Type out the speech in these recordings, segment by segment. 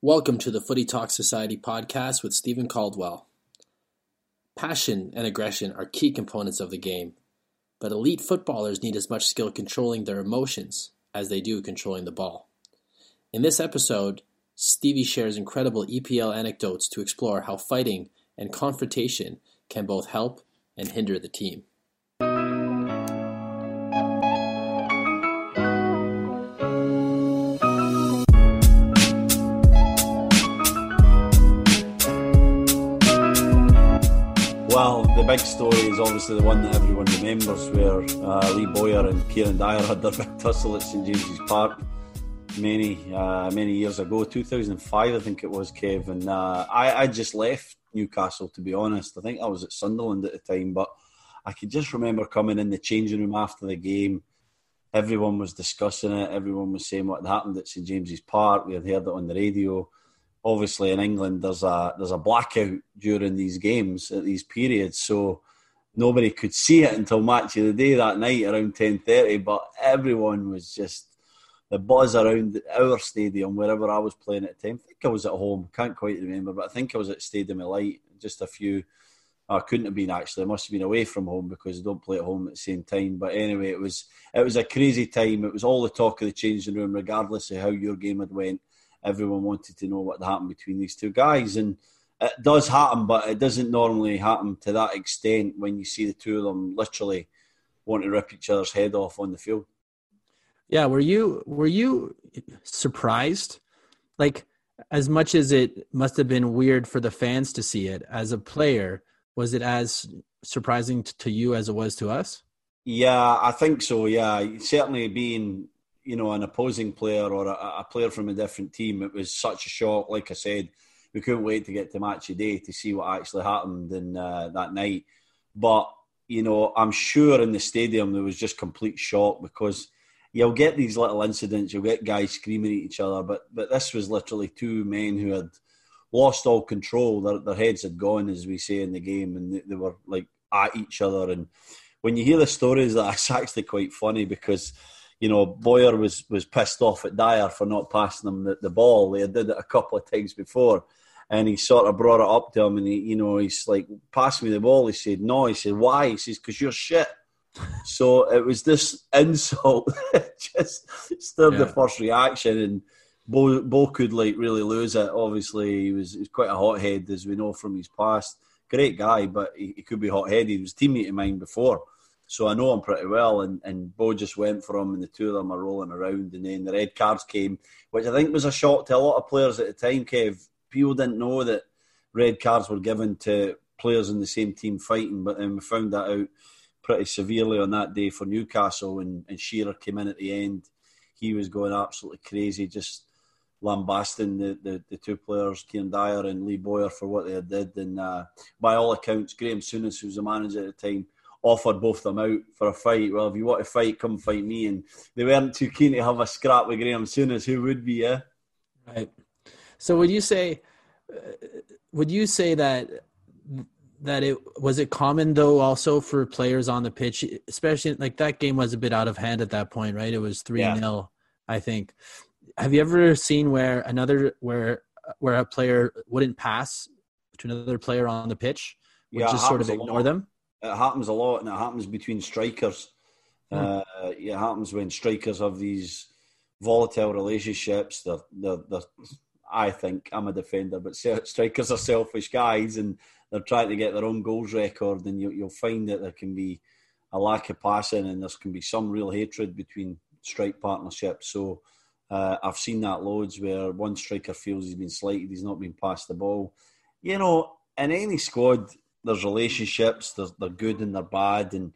Welcome to the Footy Talk Society podcast with Stephen Caldwell. Passion and aggression are key components of the game, but elite footballers need as much skill controlling their emotions as they do controlling the ball. In this episode, Stevie shares incredible EPL anecdotes to explore how fighting and confrontation can both help and hinder the team. Big story is obviously the one that everyone remembers, where Lee Boyer and Kieran Dyer had their big tussle at St James's Park many years ago, 2005 I think it was, Kevin. I just left Newcastle, to be honest. I think I was at Sunderland at the time, but I could just remember coming in the changing room after the game. Everyone was discussing it. Everyone was saying what had happened at St James's Park. We had heard it on the radio. Obviously, in England, there's a blackout during these games at these periods, so nobody could see it until Match of the Day that night around 10:30. But everyone was just the buzz around our stadium, wherever I was playing at the time. I think I was at home, can't quite remember, but I think I was at Stadium of Light. Just a few, I couldn't have been actually. I must have been away from home because I don't play at home at the same time. But anyway, it was a crazy time. It was all the talk of the changing room, regardless of how your game had went. Everyone wanted to know what happened between these two guys. And it does happen, but it doesn't normally happen to that extent when you see the two of them literally want to rip each other's head off on the field. Yeah, were you surprised? Like, as much as it must have been weird for the fans to see it, as a player, was it as surprising to you as it was to us? Yeah, I think so, yeah. Certainly being... an opposing player or a player from a different team, it was such a shock. Like I said, we couldn't wait to get to Match of the Day to see what actually happened in that night. But, I'm sure in the stadium there was just complete shock, because you'll get these little incidents, you'll get guys screaming at each other, but this was literally two men who had lost all control. Their heads had gone, as we say in the game, and they were, like, at each other. And when you hear the stories, that's actually quite funny, because... Boyer was pissed off at Dyer for not passing him the ball. They had did it a couple of times before, and he sort of brought it up to him, and he's like, "Pass me the ball." He said, "No." He said, "Why?" He says, "Because you're shit." So it was this insult that just stirred the first reaction, and Bo could really lose it. Obviously, he was quite a hothead, as we know from his past. Great guy, but he could be hot-headed. He was teammate of mine before. So I know him pretty well, and Bo just went for him, and the two of them are rolling around, and then the red cards came, which I think was a shock to a lot of players at the time, Kev. People didn't know that red cards were given to players in the same team fighting, but then we found that out pretty severely on that day for Newcastle, and Shearer came in at the end. He was going absolutely crazy, just lambasting the two players, Kieran Dyer and Lee Boyer, for what they had did. And by all accounts, Graeme Souness, who was the manager at the time, offered both of them out for a fight. Well, if you want to fight, come fight me. And they weren't too keen to have a scrap with Graeme Souness. Who would be, yeah? Right. So would you say that it was it common, though, also for players on the pitch, especially like that game was a bit out of hand at that point, right? It was 3-0, I think. Have you ever seen where a player wouldn't pass to another player on the pitch, would just sort of ignore them? It happens a lot, and it happens between strikers. It happens when strikers have these volatile relationships. I think I'm a defender, but strikers are selfish guys, and they're trying to get their own goals record, and you'll find that there can be a lack of passing, and there can be some real hatred between strike partnerships. So I've seen that loads, where one striker feels he's been slighted, he's not been passed the ball. In any squad... there's relationships, they're good and they're bad, and,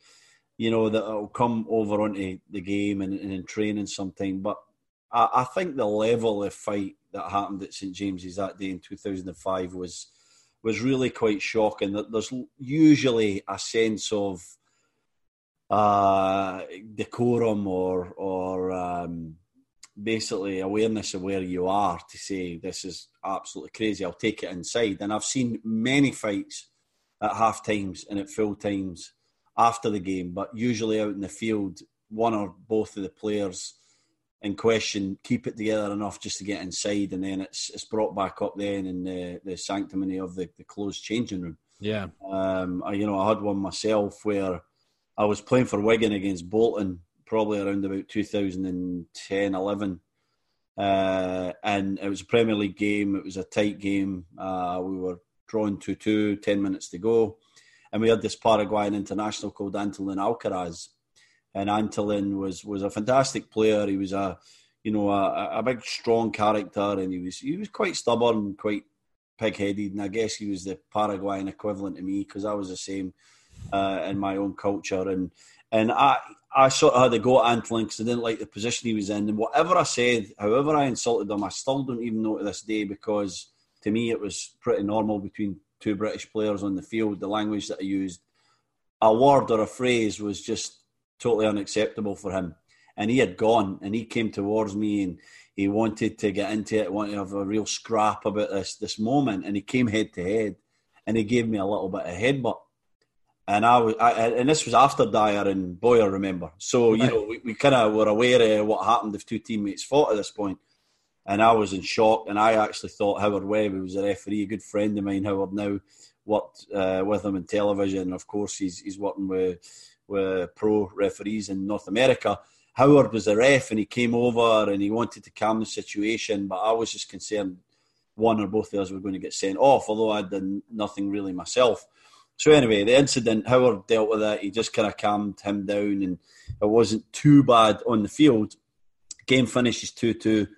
that'll come over onto the game and in training sometime. But I think the level of fight that happened at St James's that day in 2005 was really quite shocking. There's usually a sense of decorum or basically awareness of where you are to say, this is absolutely crazy, I'll take it inside. And I've seen many fights at half times and at full times after the game, but usually out in the field, one or both of the players in question, keep it together enough just to get inside, and then it's brought back up then in the sanctimony of the closed changing room. Yeah. I had one myself where I was playing for Wigan against Bolton, probably around about 2010, 11. And it was a Premier League game. It was a tight game. We were drawn 2-2, 10 minutes to go. And we had this Paraguayan international called Antolin Alcaraz. And Antolin was a fantastic player. He was a big, strong character, and he was quite stubborn, quite pig-headed. And I guess he was the Paraguayan equivalent to me, because I was the same in my own culture. And I sort of had a go at Antolin because I didn't like the position he was in. And whatever I said, however I insulted him, I still don't even know to this day, because to me it was pretty normal between two British players on the field. The language that I used, a word or a phrase, was just totally unacceptable for him. And he had gone, and he came towards me, and he wanted to get into it, wanted to have a real scrap about this moment. And he came head to head, and he gave me a little bit of headbutt. And I this was after Dyer and Boyer, remember. So, we kind of were aware of what happened if two teammates fought at this point. And I was in shock, and I actually thought Howard Webb, who was a referee, a good friend of mine, Howard now, worked with him in television. Of course, he's working with pro referees in North America. Howard was the ref, and he came over, and he wanted to calm the situation, but I was just concerned one or both of us were going to get sent off, although I'd done nothing really myself. So anyway, the incident, Howard dealt with it. He just kind of calmed him down, and it wasn't too bad on the field. Game finishes 2-2.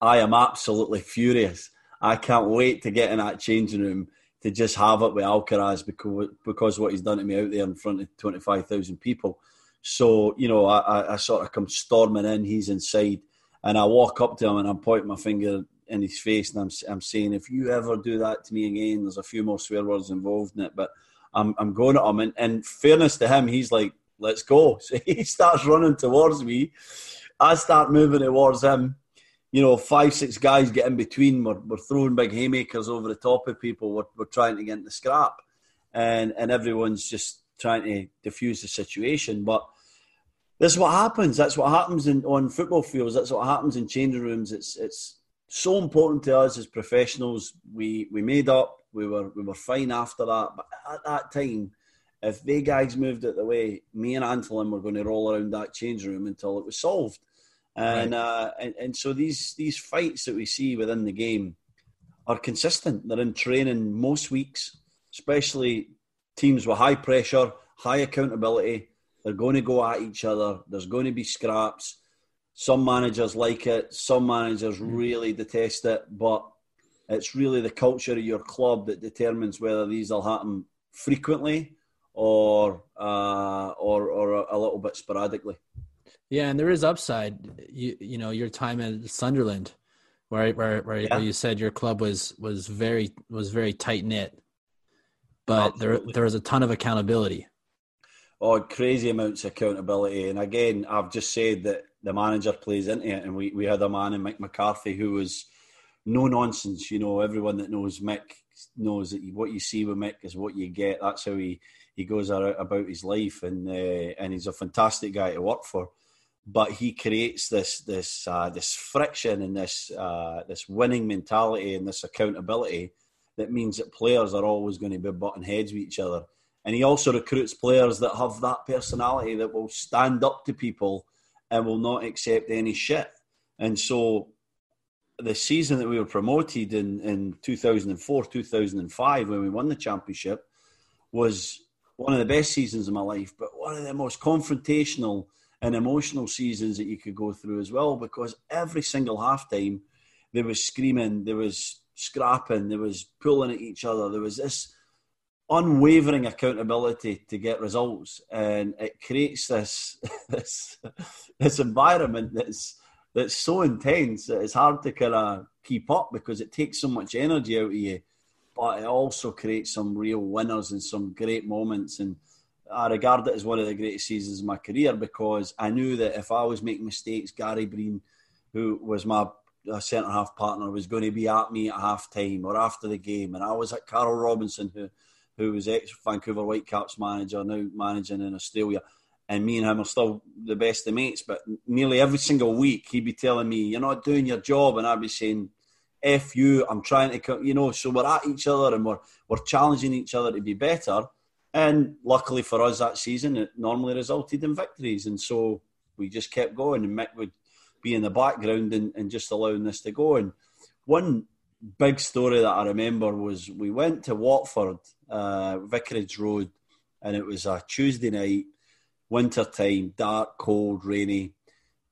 I am absolutely furious. I can't wait to get in that changing room to just have it with Alcaraz, because what he's done to me out there in front of 25,000 people. So, I sort of come storming in. He's inside, and I walk up to him, and I'm pointing my finger in his face, and I'm saying, if you ever do that to me again, there's a few more swear words involved in it, but I'm going at him. And fairness to him, he's like, let's go. So he starts running towards me. I start moving towards him. 5-6 guys get in between. We're throwing big haymakers over the top of people. We're trying to get in the scrap. And everyone's just trying to diffuse the situation. But this is what happens. That's what happens on football fields. That's what happens in changing rooms. It's so important to us as professionals. We made up. We were fine after that. But at that time, if they guys moved out the way, me and Antolin were going to roll around that changing room until it was solved. And right. And so these fights that we see within the game are consistent. They're in training most weeks, especially teams with high pressure, high accountability. They're going to go at each other. There's going to be scraps. Some managers like it. Some managers really detest it. But it's really the culture of your club that determines whether these will happen frequently or a little bit sporadically. Yeah, and there is upside. You know your time at Sunderland, where you said your club was very tight knit, but there was a ton of accountability. Oh, crazy amounts of accountability! And again, I've just said that the manager plays into it, and we had a man in Mick McCarthy who was no nonsense. Everyone that knows Mick knows that what you see with Mick is what you get. That's how he goes about his life, and he's a fantastic guy to work for. But he creates this friction and this winning mentality and this accountability that means that players are always going to be butting heads with each other. And he also recruits players that have that personality that will stand up to people and will not accept any shit. And so the season that we were promoted in 2004, 2005, when we won the championship, was one of the best seasons of my life, but one of the most confrontational and emotional seasons that you could go through as well, because every single halftime there was screaming, there was scrapping, there was pulling at each other. There was this unwavering accountability to get results, and it creates this environment that's so intense that it's hard to kind of keep up, because it takes so much energy out of you, but it also creates some real winners and some great moments. And I regard it as one of the greatest seasons of my career, because I knew that if I was making mistakes, Gary Breen, who was my centre-half partner, was going to be at me at half-time or after the game. And I was at Carol Robinson, who was ex-Vancouver Whitecaps manager, now managing in Australia. and me and him are still the best of mates, but nearly every single week he'd be telling me, you're not doing your job, and I'd be saying, F you, I'm trying to come, you know, so we're at each other and we're challenging each other to be better. And luckily for us that season, it normally resulted in victories. And so we just kept going, and Mick would be in the background and just allowing this to go. And one big story that I remember was we went to Watford, Vicarage Road, and it was a Tuesday night, winter time, dark, cold, rainy.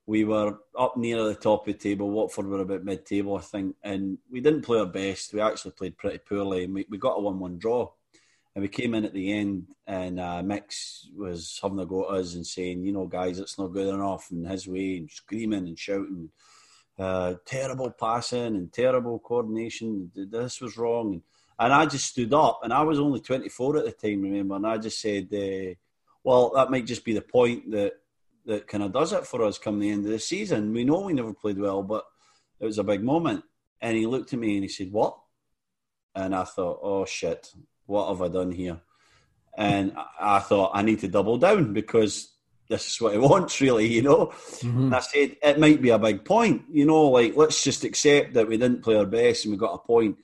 We were up near the top of the table. Watford were about mid-table, I think. And we didn't play our best. We actually played pretty poorly. And we got a 1-1 draw. And we came in at the end, and Mick was having a go at us and saying, you know, guys, it's not good enough. And his way, and screaming and shouting, terrible passing and terrible coordination. This was wrong. And I just stood up. And I was only 24 at the time, remember. And I just said, well, that might just be the point that kind of does it for us come the end of the season. We know we never played well, but it was a big moment. And he looked at me and he said, what? And I thought, oh shit, what have I done here? And I thought, I need to double down because this is what he wants, really, you know? Mm-hmm. And I said, it might be a big point, you know, like, let's just accept that we didn't play our best and we got a point.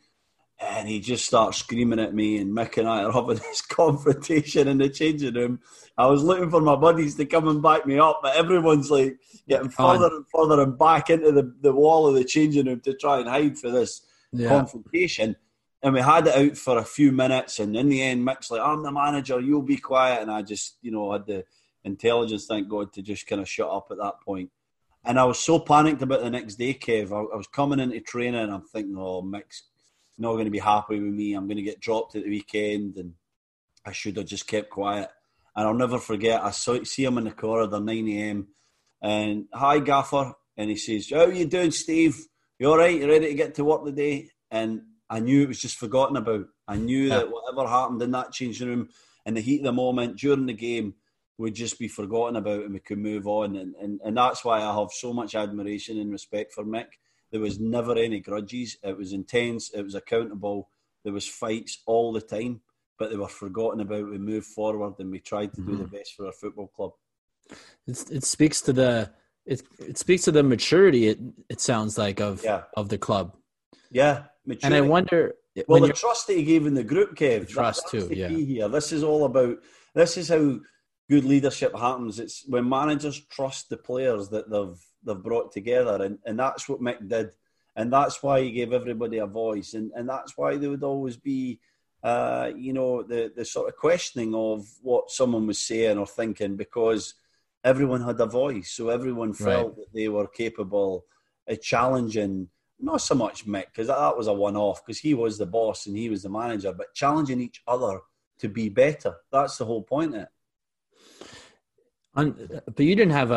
And he just starts screaming at me, and Mick and I are having this confrontation in the changing room. I was looking for my buddies to come and back me up, but everyone's like getting further and further and back into the wall of the changing room to try and hide for this confrontation. And we had it out for a few minutes, and in the end, Mick's like, I'm the manager, you'll be quiet. And I just, you know, had the intelligence, thank God, to just kind of shut up at that point. And I was so panicked about the next day, Kev. I was coming into training, and I'm thinking, oh, Mick's not going to be happy with me. I'm going to get dropped at the weekend, and I should have just kept quiet. And I'll never forget, I see him in the corridor, 9 a.m, and, hi, Gaffer. And he says, how are you doing, Steve? You all right? You ready to get to work today? And I knew it was just forgotten about. I knew that whatever happened in that changing room, in the heat of the moment, during the game, would just be forgotten about, and we could move on. And that's why I have so much admiration and respect for Mick. There was never any grudges. It was intense. It was accountable. There was fights all the time, but they were forgotten about. We moved forward, and we tried to do the best for our football club. It speaks to the it speaks to the maturity. It sounds like of the club. Yeah, maturity. And I wonder. Well, the trust that he gave in the group, Kev. The trust too. Yeah. Here, this is all about. This is how good leadership happens. It's when managers trust the players that they've brought together, and that's what Mick did, and that's why he gave everybody a voice, and that's why there would always be you know, the sort of questioning of what someone was saying or thinking, because everyone had a voice, so everyone felt that they were capable of challenging, not so much Mick, because that was a one-off, because he was the boss and he was the manager, but challenging each other to be better. That's the whole point of it. But you didn't have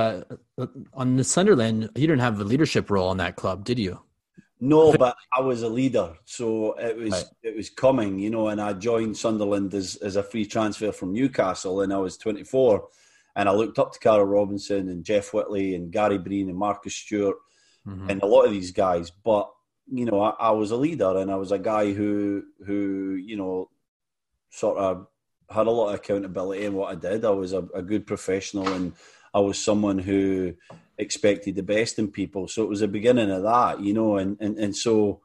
on the Sunderland, you didn't have a leadership role on that club, did you? No, but I was a leader. So it was coming, you know, and I joined Sunderland as a free transfer from Newcastle, and I was 24, and I looked up to Carol Robinson and Jeff Whitley and Gary Breen and Marcus Stewart and a lot of these guys. But, you know, I was a leader, and I was a guy who, you know, sort of had a lot of accountability in what I did. I was a good professional, and I was someone who expected the best in people. So it was the beginning of that, you know, and so,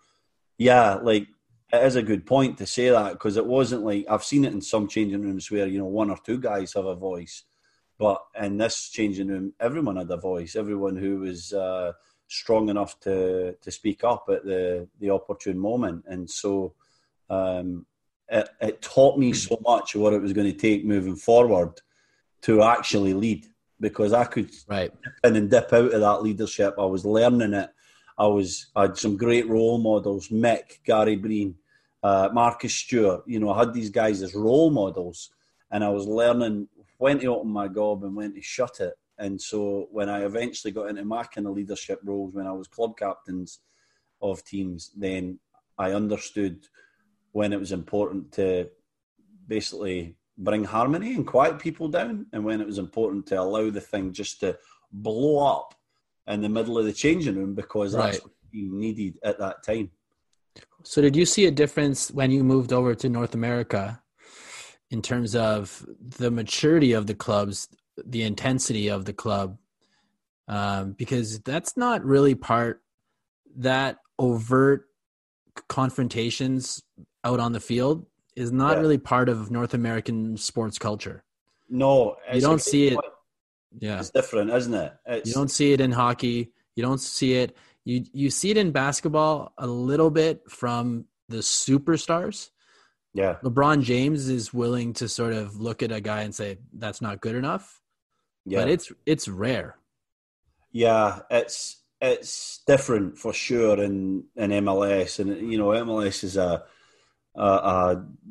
yeah, like, it is a good point to say that, because it wasn't like, I've seen it in some changing rooms where, you know, one or two guys have a voice, but in this changing room, everyone had a voice, everyone who was strong enough to speak up at the opportune moment. And so, It taught me so much of what it was going to take moving forward to actually lead, because I could dip in and dip out of that leadership. I was learning it. I had some great role models, Mick, Gary Breen, Marcus Stewart. You know, I had these guys as role models, and I was learning when to open my gob and when to shut it. And so when I eventually got into my kind of leadership roles, when I was club captains of teams, then I understood when it was important to basically bring harmony and quiet people down, and when it was important to allow the thing just to blow up in the middle of the changing room, because that's what you needed at that time. So did you see a difference when you moved over to North America in terms of the maturity of the clubs the intensity of the club, because that's not really part that overt confrontations out on the field is not really part of North American sports culture. No, you don't see it. Yeah, it's different, isn't it? You don't see it in hockey. You don't see it. You see it in basketball a little bit from the superstars. Yeah, LeBron James is willing to sort of look at a guy and say that's not good enough. Yeah, but it's rare. Yeah, it's different for sure in MLS, and you know MLS is a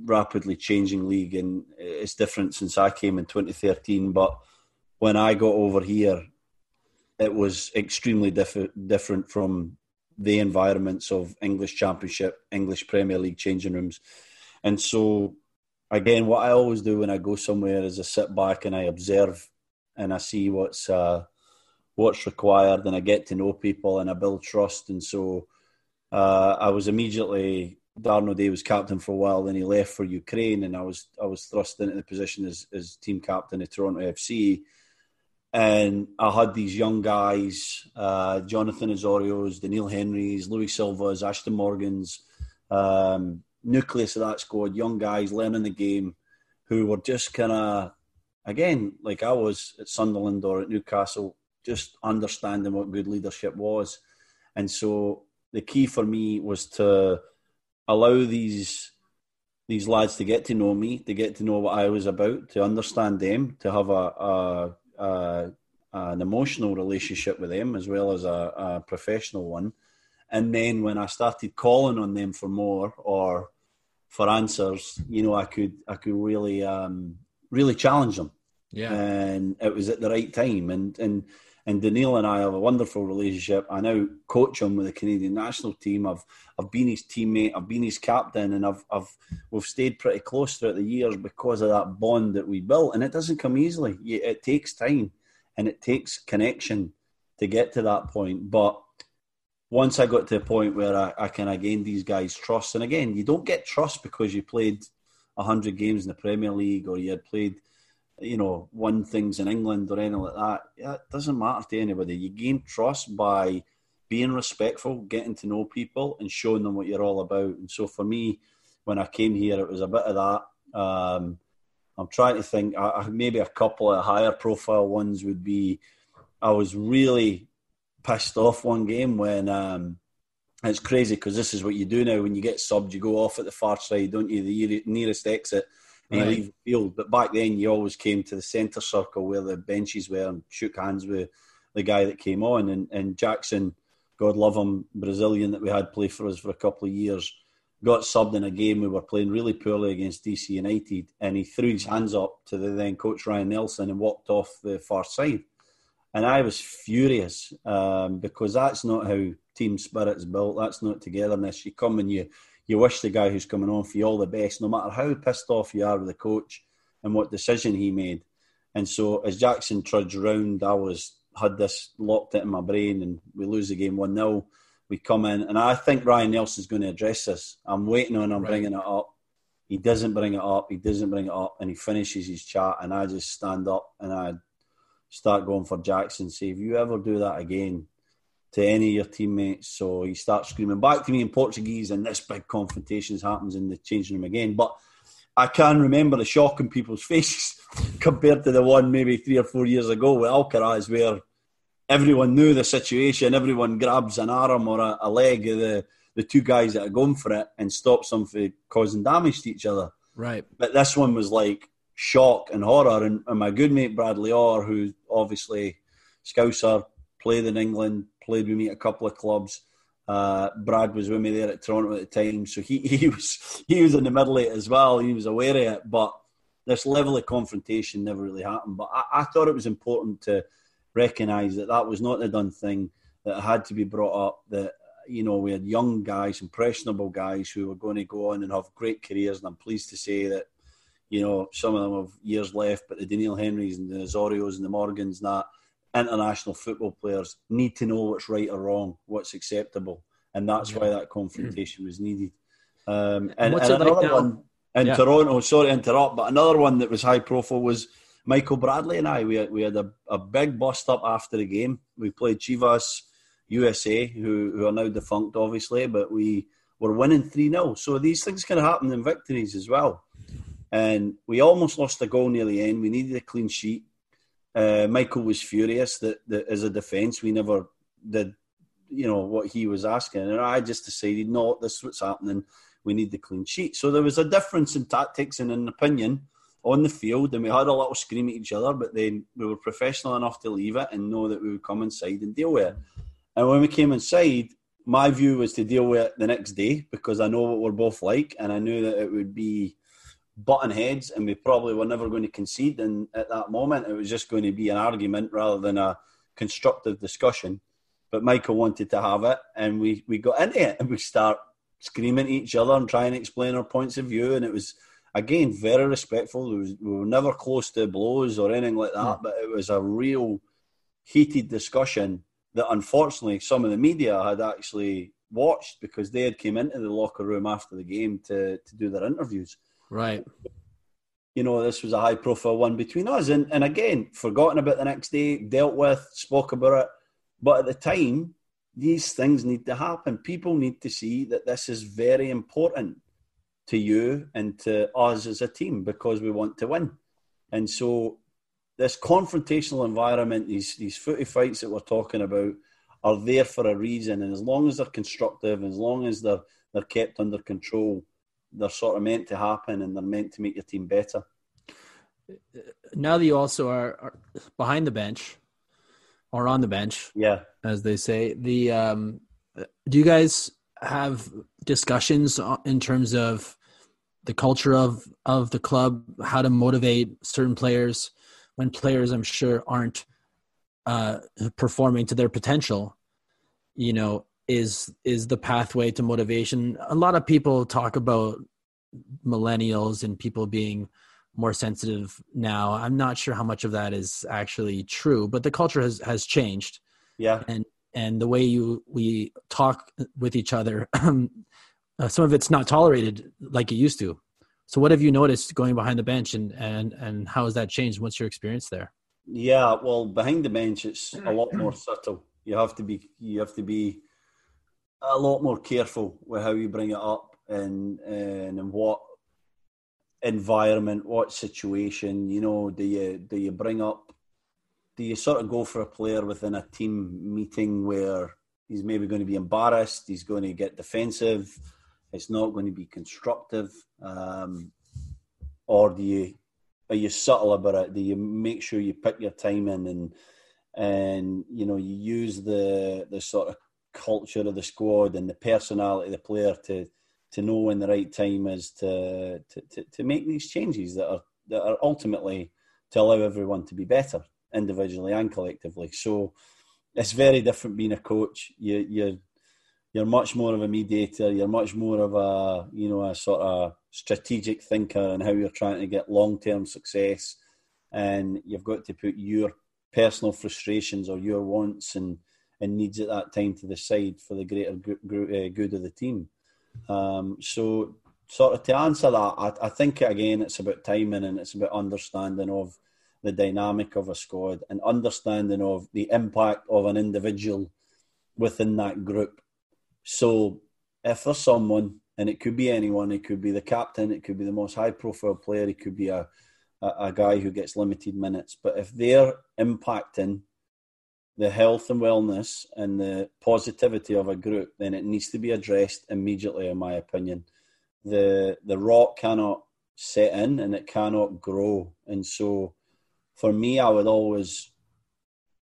rapidly changing league, and it's different since I came in 2013. But when I got over here, it was extremely different from the environments of English Championship, English Premier League changing rooms. And so, again, what I always do when I go somewhere is I sit back and I observe and I see what's required, and I get to know people and I build trust. And so I was immediately... Darren O'Dea was captain for a while, then he left for Ukraine, and I was thrust into the position as team captain of Toronto FC. And I had these young guys, Jonathan Osorios, Daniel Henrys, Louis Silvas, Ashton Morgans, nucleus of that squad, young guys learning the game who were just kind of, again, like I was at Sunderland or at Newcastle, just understanding what good leadership was. And so the key for me was to allow these lads to get to know me, to get to know what I was about, to understand them, to have an emotional relationship with them as well as a professional one. And then when I started calling on them for more or for answers, you know, I could really really challenge them. Yeah, and it was at the right time. And Doneil and I have a wonderful relationship. I now coach him with the Canadian national team. I've been his teammate. I've been his captain, and we've stayed pretty close throughout the years because of that bond that we built. And it doesn't come easily. It takes time, and it takes connection to get to that point. But once I got to a point where I can gain these guys' trust, and again, you don't get trust because you played 100 games in the Premier League or you had played, you know, won things in England or anything like that. It doesn't matter to anybody. You gain trust by being respectful, getting to know people and showing them what you're all about. And so for me, when I came here, it was a bit of that. I'm trying to think, maybe a couple of higher profile ones would be, I was really pissed off one game when, it's crazy because this is what you do now. When you get subbed, you go off at the far side, don't you? The nearest exit. And you leave the field. But back then, you always came to the centre circle where the benches were and shook hands with the guy that came on. And Jackson, God love him, Brazilian that we had play for us for a couple of years, got subbed in a game we were playing really poorly against DC United. And he threw his hands up to the then coach Ryan Nelson and walked off the far side. And I was furious because that's not how team spirit's built. That's not togetherness. You come and you wish the guy who's coming on for you all the best, no matter how pissed off you are with the coach and what decision he made. And so as Jackson trudged round, I had this locked in my brain, and we lose the game 1-0. We come in, and I think Ryan Nelson's going to address this. I'm waiting on him bringing it up. He doesn't bring it up. And he finishes his chat, and I just stand up and I start going for Jackson. Say, if you ever do that again to any of your teammates. So he starts screaming back to me in Portuguese, and this big confrontation happens in the changing room again. But I can remember the shock in people's faces compared to the one maybe 3 or 4 years ago with Alcaraz, where everyone knew the situation, everyone grabs an arm or a leg of the two guys that are going for it and stops them from causing damage to each other. Right. But this one was like shock and horror. And my good mate Bradley Orr, who obviously Scouser, played in England, played with me at a couple of clubs. Brad was with me there at Toronto at the time, so he was in the middle of it as well. He was aware of it, but this level of confrontation never really happened. But I thought it was important to recognise that was not the done thing, that it had to be brought up, that, you know, we had young guys, impressionable guys who were going to go on and have great careers, and I'm pleased to say that, you know, some of them have years left, but the Daniel Henrys and the Osorios and the Morgans and that, international football players need to know what's right or wrong, what's acceptable, and that's why that confrontation was needed. And another one in Toronto, sorry to interrupt, but another one that was high profile was Michael Bradley and I, we had a big bust up after the game. We played Chivas USA, who are now defunct, obviously, but we were winning 3-0. So these things can happen in victories as well. And we almost lost a goal near the end. We needed a clean sheet. Michael was furious that as a defence, we never did, what he was asking. And I just decided, no, this is what's happening. We need the clean sheet. So there was a difference in tactics and in opinion on the field, and we had a little scream at each other, but then we were professional enough to leave it and know that we would come inside and deal with it. And when we came inside, my view was to deal with it the next day, because I know what we're both like, and I knew that it would be button heads and we probably were never going to concede. And at that moment, it was just going to be an argument rather than a constructive discussion. But Michael wanted to have it, and we got into it, and we start screaming at each other and trying to explain our points of view. And it was, again, very respectful. We were never close to blows or anything like that, but it was a real heated discussion that unfortunately some of the media had actually watched, because they had come into the locker room after the game to do their interviews. Right. This was a high profile one between us. And again, forgotten about the next day, dealt with, spoke about it. But at the time, these things need to happen. People need to see that this is very important to you and to us as a team, because we want to win. And so this confrontational environment, these footy fights that we're talking about, are there for a reason. And as long as they're constructive, as long as they're kept under control, they're sort of meant to happen, and they're meant to make your team better. Now that you also are behind the bench, or on the bench, as they say, do you guys have discussions in terms of the culture of the club, how to motivate certain players when players, I'm sure, aren't performing to their potential? Is the pathway to motivation. A lot of people talk about millennials and people being more sensitive now. I'm not sure how much of that is actually true, but the culture has changed. Yeah. And the way we talk with each other, some of it's not tolerated like it used to. So what have you noticed going behind the bench, and how has that changed? What's your experience there? Yeah, well, behind the bench, it's a lot more subtle. You have to be a lot more careful with how you bring it up, and in what environment, what situation. Do you bring up? Do you sort of go for a player within a team meeting where he's maybe going to be embarrassed, he's going to get defensive, it's not going to be constructive, or are you subtle about it? Do you make sure you pick your time in, and you use the sort of culture of the squad and the personality of the player to know when the right time is to make these changes that are ultimately to allow everyone to be better, individually and collectively. So it's very different being a coach. You're much more of a mediator. You're much more of a sort of strategic thinker on how you're trying to get long-term success, and you've got to put your personal frustrations or your wants and needs at that time to the side for the greater good of the team. So sort of to answer that, I think, again, it's about timing, and it's about understanding of the dynamic of a squad and understanding of the impact of an individual within that group. So if there's someone, and it could be anyone, it could be the captain, it could be the most high-profile player, it could be a guy who gets limited minutes, but if they're impacting the health and wellness and the positivity of a group, then it needs to be addressed immediately, in my opinion. The rot cannot set in and it cannot grow. And so for me, I would always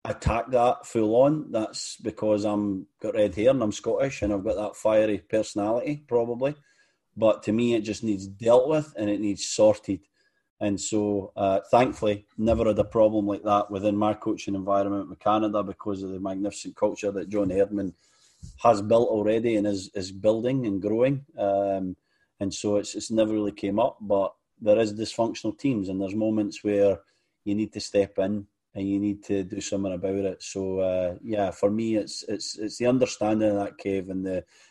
attack that full on. That's because I'm got red hair and I'm Scottish and I've got that fiery personality, probably. But to me, it just needs dealt with and it needs sorted. And so, thankfully, never had a problem like that within my coaching environment with Canada, because of the magnificent culture that John Herdman has built already and is building and growing. And so it's never really came up, but there is dysfunctional teams, and there's moments where you need to step in and you need to do something about it. So, for me, it's the understanding of that, Kev, and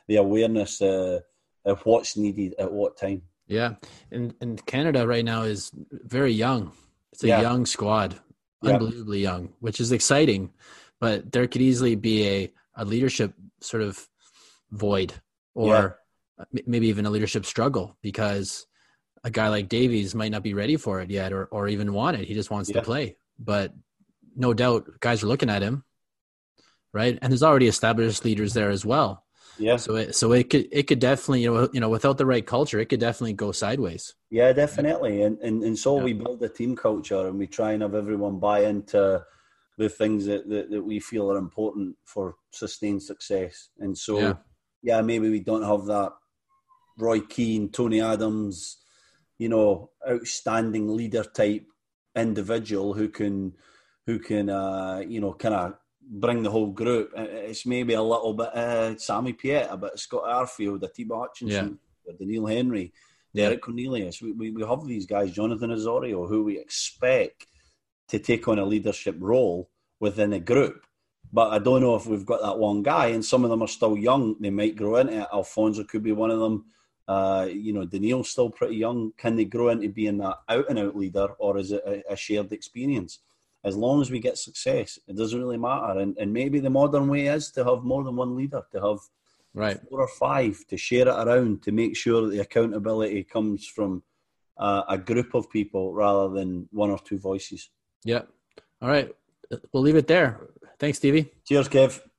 the awareness of what's needed at what time. Yeah, and Canada right now is very young. It's a young squad, unbelievably young, which is exciting. But there could easily be a leadership sort of void or maybe even a leadership struggle because a guy like Davies might not be ready for it yet or even want it. He just wants to play. But no doubt guys are looking at him, right? And there's already established leaders there as well. Yeah. So it could definitely, you know, without the right culture, it could definitely go sideways. Yeah, definitely. And so we build a team culture and we try and have everyone buy into the things that we feel are important for sustained success. And so, maybe we don't have that Roy Keane, Tony Adams, outstanding leader type individual who can kind of bring the whole group. It's maybe a little bit Sammy Pietta, but Scott Arfield, Atiba Hutchinson, Daniel Henry, Derek Cornelius. We have these guys, Jonathan Osorio, who we expect to take on a leadership role within a group. But I don't know if we've got that one guy, and some of them are still young. They might grow into it. Alfonso could be one of them. Doneil's still pretty young. Can they grow into being that out-and-out leader, or is it a shared experience? As long as we get success, it doesn't really matter. And maybe the modern way is to have more than one leader, to have 4 or 5, to share it around, to make sure that the accountability comes from a group of people rather than 1 or 2 voices. Yeah. All right. We'll leave it there. Thanks, Stevie. Cheers, Kev.